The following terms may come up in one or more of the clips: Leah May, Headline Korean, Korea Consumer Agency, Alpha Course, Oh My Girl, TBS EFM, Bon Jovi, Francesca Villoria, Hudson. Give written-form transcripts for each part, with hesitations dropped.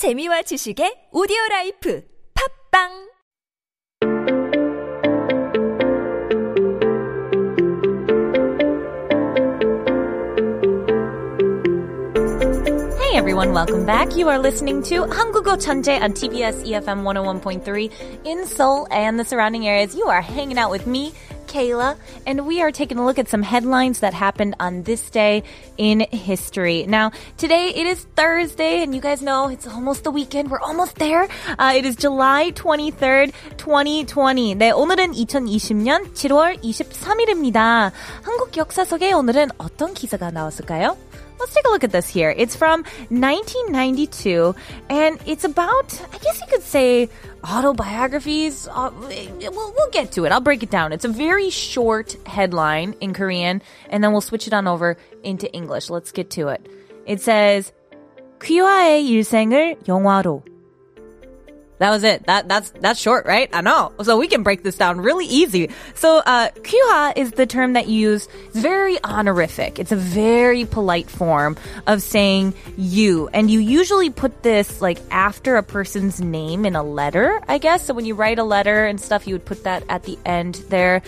재미와 지식의 오디오라이프 팝빵 everyone, welcome back. You are listening to 한국어 천재 on TBS EFM 101.3 in Seoul and the surrounding areas. You are hanging out with me, Kayla, and we are taking a look at some headlines that happened on this day in history. Now, today it is Thursday, and you guys know it's almost the weekend. We're almost there. It is July 23rd, 2020. 네, 오늘은 2020년 7월 23일입니다. 한국 역사 속에 오늘은 어떤 기사가 나왔을까요? Let's take a look at this here. It's from 1992, and it's about, I guess you could say, autobiographies. We'll get to it. I'll break it down. It's a very short headline in Korean, and then we'll switch it on over into English. Let's get to it. It says, 귀화의 일생을 영화로. That was it. That's short, right? I know. So we can break this down really easy. So, 귀화 is the term that you use. It's very honorific. It's a very polite form of saying you. And you usually put this, like, after a person's name in a letter, I guess. So when you write a letter and stuff, you would put that at the end there.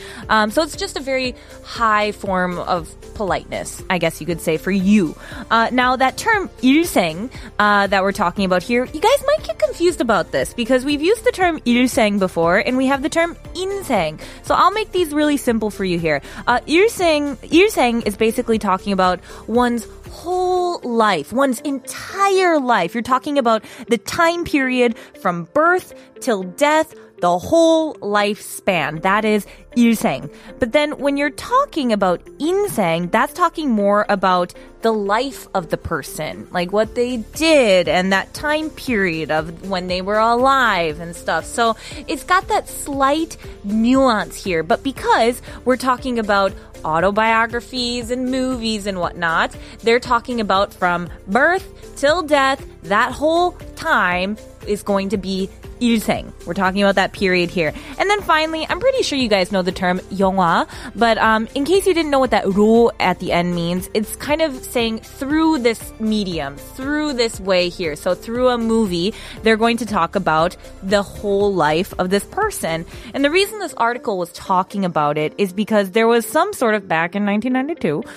So it's just a very high form of politeness, I guess you could say, for you. Now, that term 일생, that we're talking about here, you guys might get confused about this. Because we've used the term 일생 before, and we have the term 인생. So I'll make these really simple for you here. 일생 is basically talking about one's whole life, one's entire life. You're talking about the time period from birth till death, the whole lifespan. That is 일생. But then when you're talking about 인생, that's talking more about the life of the person, like what they did and that time period of when they were alive and stuff. So it's got that slight nuance here. But because we're talking about autobiographies and movies and whatnot, they're talking about from birth till death, that whole time is going to be 일생. We're talking about that period here. And then finally, I'm pretty sure you guys know the term 영화, but in case you didn't know what that 로 at the end means, it's kind of saying through this medium, through this way here. So through a movie, they're going to talk about the whole life of this person. And the reason this article was talking about it is because there was some sort of, back in 1992,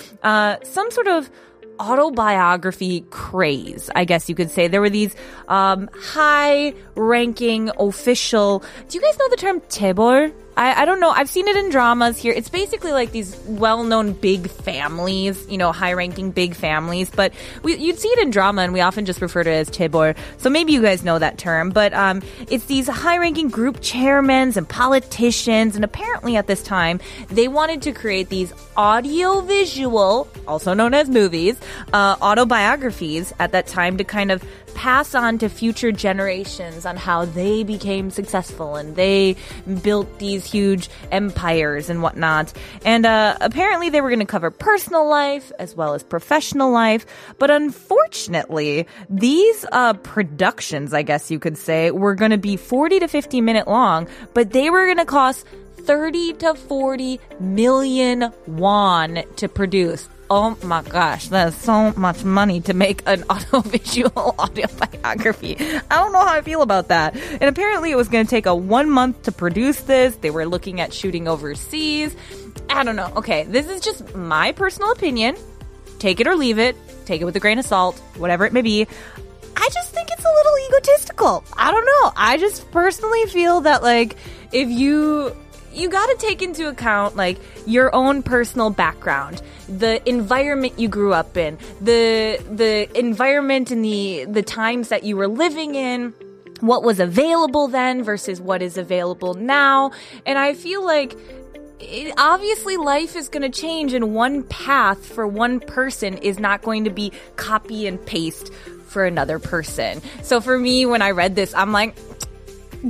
some sort of autobiography craze, I guess you could say. There were these high-ranking official. Do you guys know the term 재벌? I don't know. I've seen it in dramas here. It's basically like these well-known big families, you know, high-ranking big families. But you'd see it in drama, and we often just refer to it as 재벌. So maybe you guys know that term. But it's these high-ranking group chairmen and politicians. And apparently at this time, they wanted to create these audiovisual, also known as movies, autobiographies at that time to kind of pass on to future generations on how they became successful and they built these huge empires and whatnot. And apparently they were going to cover personal life as well as professional life. But unfortunately, these productions, I guess you could say, were going to be 40 to 50 minutes long, but they were going to cost 30 to 40 million won to produce. Oh my gosh, that's so much money to make an audiovisual autobiography. I don't know how I feel about that. And apparently it was going to take a 1 month to produce this. They were looking at shooting overseas. I don't know. Okay, this is just my personal opinion. Take it or leave it. Take it with a grain of salt, whatever it may be. I just think it's a little egotistical. I don't know. I just personally feel that, like, if you got to take into account, like, your own personal background, the environment you grew up in, the environment and the times that you were living in, what was available then versus what is available now. And I feel like obviously life is going to change, and one path for one person is not going to be copy and paste for another person. So for me, when I read this, I'm like,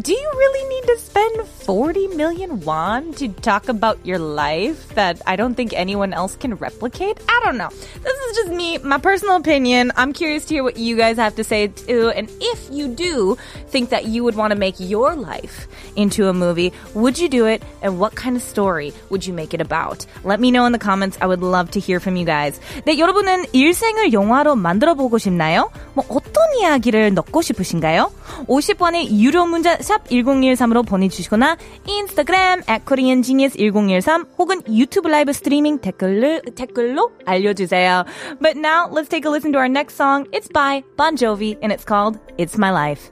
do you really need to spend 40 million won to talk about your life that I don't think anyone else can replicate? I don't know. This is just me, my personal opinion. I'm curious to hear what you guys have to say too. And if you do think that you would want to make your life into a movie, would you do it? And what kind of story would you make it about? Let me know in the comments. I would love to hear from you guys. 네, 여러분은 일생을 영화로 만들어보고 싶나요? 뭐 어떤 이야기를 넣고 싶으신가요? 50원의 유료 문자 샵 1013으로 보내주시거나 인스타그램 @KoreanGenius1013 혹은 유튜브 라이브 스트리밍 댓글로 알려주세요. But now let's take a listen to our next song. It's by Bon Jovi and it's called It's My Life.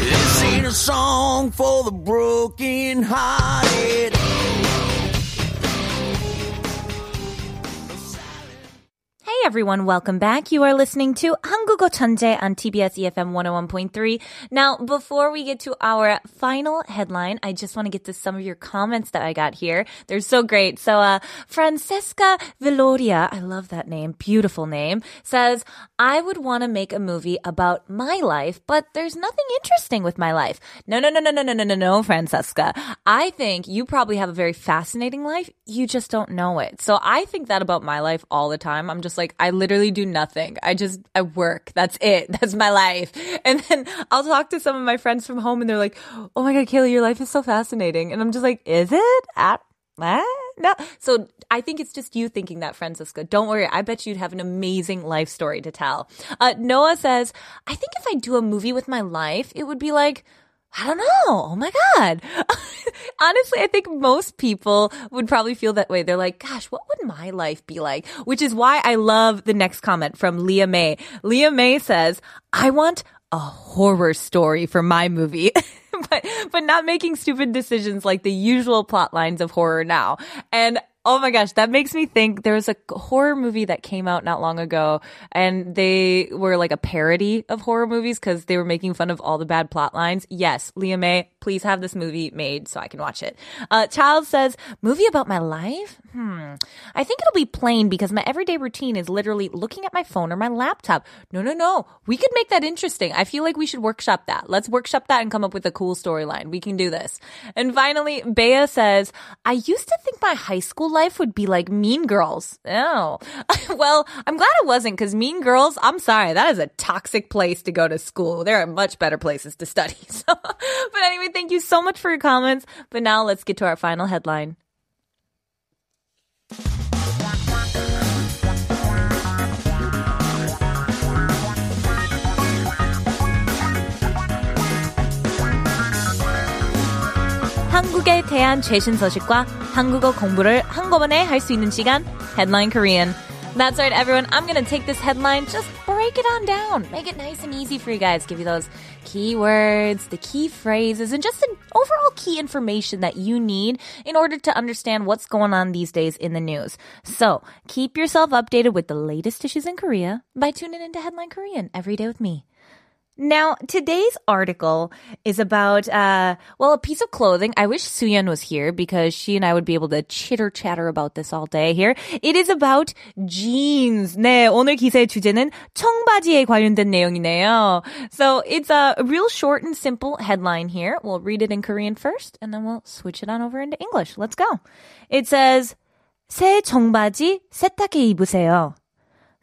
This ain't a song for the broken hearted. Hey everyone, welcome back. You are listening to 한국어 천재 on TBS EFM 101.3. Now, before we get to our final headline, I just want to get to some of your comments that I got here. They're so great. So, Francesca Villoria, I love that name, beautiful name, says, I would want to make a movie about my life, but there's nothing interesting with my life. No, Francesca. I think you probably have a very fascinating life. You just don't know it. So I think that about my life all the time. I'm just like, I literally do nothing. I work. That's it. That's my life. And then I'll talk to some of my friends from home and they're like, oh my God, Kayla, your life is so fascinating. And I'm just like, is it? No. So I think it's just you thinking that, Francesca. Don't worry. I bet you'd have an amazing life story to tell. Noah says, I think if I do a movie with my life, it would be like, I don't know. Oh my God. Honestly, I think most people would probably feel that way. They're like, gosh, what would my life be like? Which is why I love the next comment from Leah May. Leah May says, I want a horror story for my movie. but not making stupid decisions like the usual plot lines of horror now. And oh my gosh, that makes me think there was a horror movie that came out not long ago and they were like a parody of horror movies because they were making fun of all the bad plot lines. Yes, Leah May, please have this movie made so I can watch it. Child says, movie about my life? I think it'll be plain because my everyday routine is literally looking at my phone or my laptop. No. We could make that interesting. I feel like we should workshop that. Let's workshop that and come up with a cool storyline. We can do this. And finally, Bea says, I used to think my high school life would be like Mean Girls. Oh, well, I'm glad it wasn't because Mean Girls, I'm sorry, that is a toxic place to go to school. There are much better places to study. So, but anyway, thank you so much for your comments. But now let's get to our final headline. 한국에 대한 최신 소식과 한국어 공부를 한꺼번에 할 수 있는 시간, Headline Korean. That's right, everyone. I'm going to take this headline, just break it on down, make it nice and easy for you guys, give you those keywords, the key phrases, and just the overall key information that you need in order to understand what's going on these days in the news. So keep yourself updated with the latest issues in Korea by tuning into Headline Korean every day with me. Now, today's article is about, a piece of clothing. I wish Sooyeon was here because she and I would be able to chitter-chatter about this all day here. It is about jeans. 네, 오늘 기사의 주제는 청바지에 관련된 내용이네요. So it's a real short and simple headline here. We'll read it in Korean first and then we'll switch it on over into English. Let's go. It says, 새 청바지 세탁해 입으세요.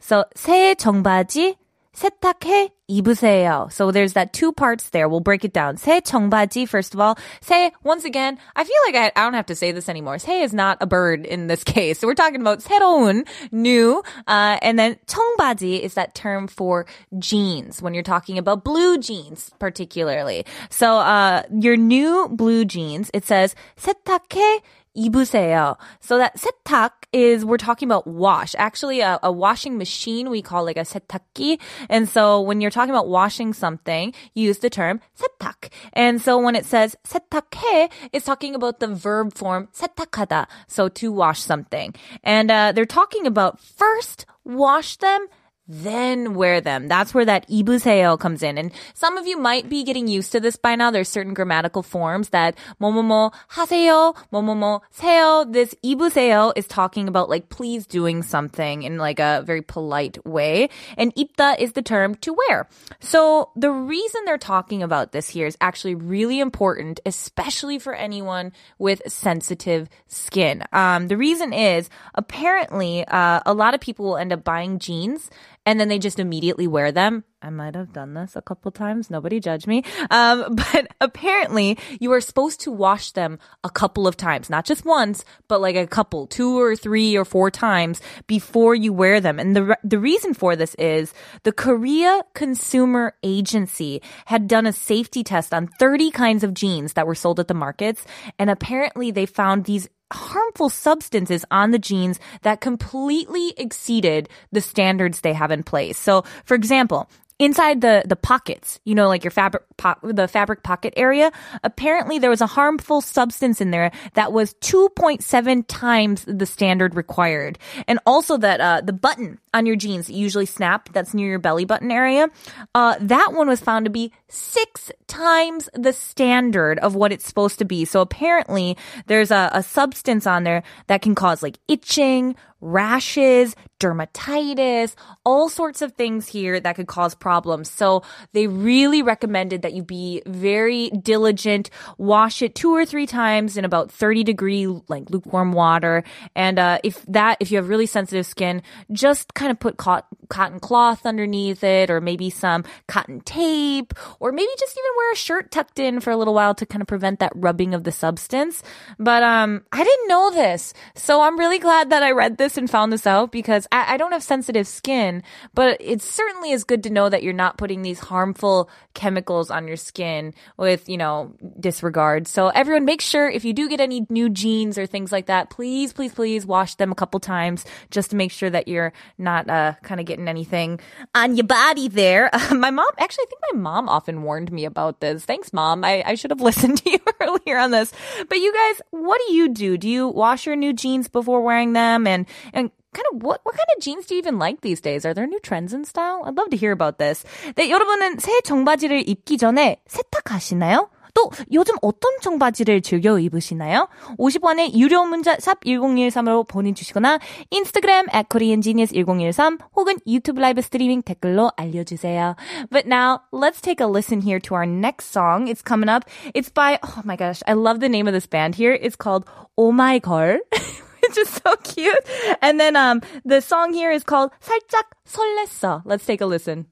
So, 새 청바지 세탁해 입으세요. So there's that two parts there. We'll break it down. 새 청바지, first of all. 새, once again, I feel like I don't have to say this anymore. 새 is not a bird in this case. So we're talking about 새로운, new. And then 청바지 is that term for jeans when you're talking about blue jeans particularly. So your new blue jeans, it says 세탁해 입으세요. So that 세탁 is, we're talking about wash. Actually, a washing machine we call like a 세탁기. And so when you're talking about washing something, you use the term 세탁. And so when it says 세탁해, it's talking about the verb form 세탁하다. So to wash something. And they're talking about first wash them then wear them. That's where that 입으세요 comes in. And some of you might be getting used to this by now. There's certain grammatical forms that 뭐뭐뭐 하세요, 뭐뭐뭐 세요. This 입으세요 is talking about like please doing something in like a very polite way. And 입다 is the term to wear. So the reason they're talking about this here is actually really important, especially for anyone with sensitive skin. The reason is apparently a lot of people will end up buying jeans and then they just immediately wear them. I might have done this a couple times. Nobody judge me. But apparently, you are supposed to wash them a couple of times. Not just once, but like a couple, 2 or 3 or 4 times before you wear them. And the reason for this is the Korea Consumer Agency had done a safety test on 30 kinds of jeans that were sold at the markets. And apparently, they found these harmful substances on the jeans that completely exceeded the standards they have in place. So, for example, inside the pockets, you know, like your the fabric pocket area, apparently there was a harmful substance in there that was 2.7 times the standard required. And also that the button on your jeans that you usually snap, that's near your belly button area, that one was found to be 6 times the standard of what it's supposed to be. So apparently there's a substance on there that can cause like itching, rashes, dermatitis, all sorts of things here that could cause problems. So they really recommended that you be very diligent, wash it 2 or 3 times in about 30-degree like lukewarm water. And if you have really sensitive skin, just kind of put cotton cloth underneath it, or maybe some cotton tape, or maybe just even wear a shirt tucked in for a little while to kind of prevent that rubbing of the substance. But I didn't know this, so I'm really glad that I read this and found this out, because I don't have sensitive skin, but it certainly is good to know that you're not putting these harmful chemicals on your skin with, you know, disregard. So everyone, make sure if you do get any new jeans or things like that, please, please, please wash them a couple times just to make sure that you're not kind of getting anything on your body there. I think my mom often warned me about this. Thanks, Mom. I should have listened to you earlier on this. But you guys, what do you do? Do you wash your new jeans before wearing them? And kind of what kind of jeans do you even like these days? Are there new trends in style? I'd love to hear about this. 네, 여러분은 새 정바지를 입기 전에 세탁하시나요? 또 요즘 어떤 청바지를 즐겨 입으시나요? 50원의 유료 문자 샵 1013으로 보내주시거나 인스타그램 @koreangenius1013 혹은 유튜브 라이브 스트리밍 댓글로 알려주세요. But now, let's take a listen here to our next song. It's coming up. It's by, oh my gosh, I love the name of this band here. It's called Oh My Girl. Which is so cute. And then the song here is called 살짝 설렜어. Let's take a listen.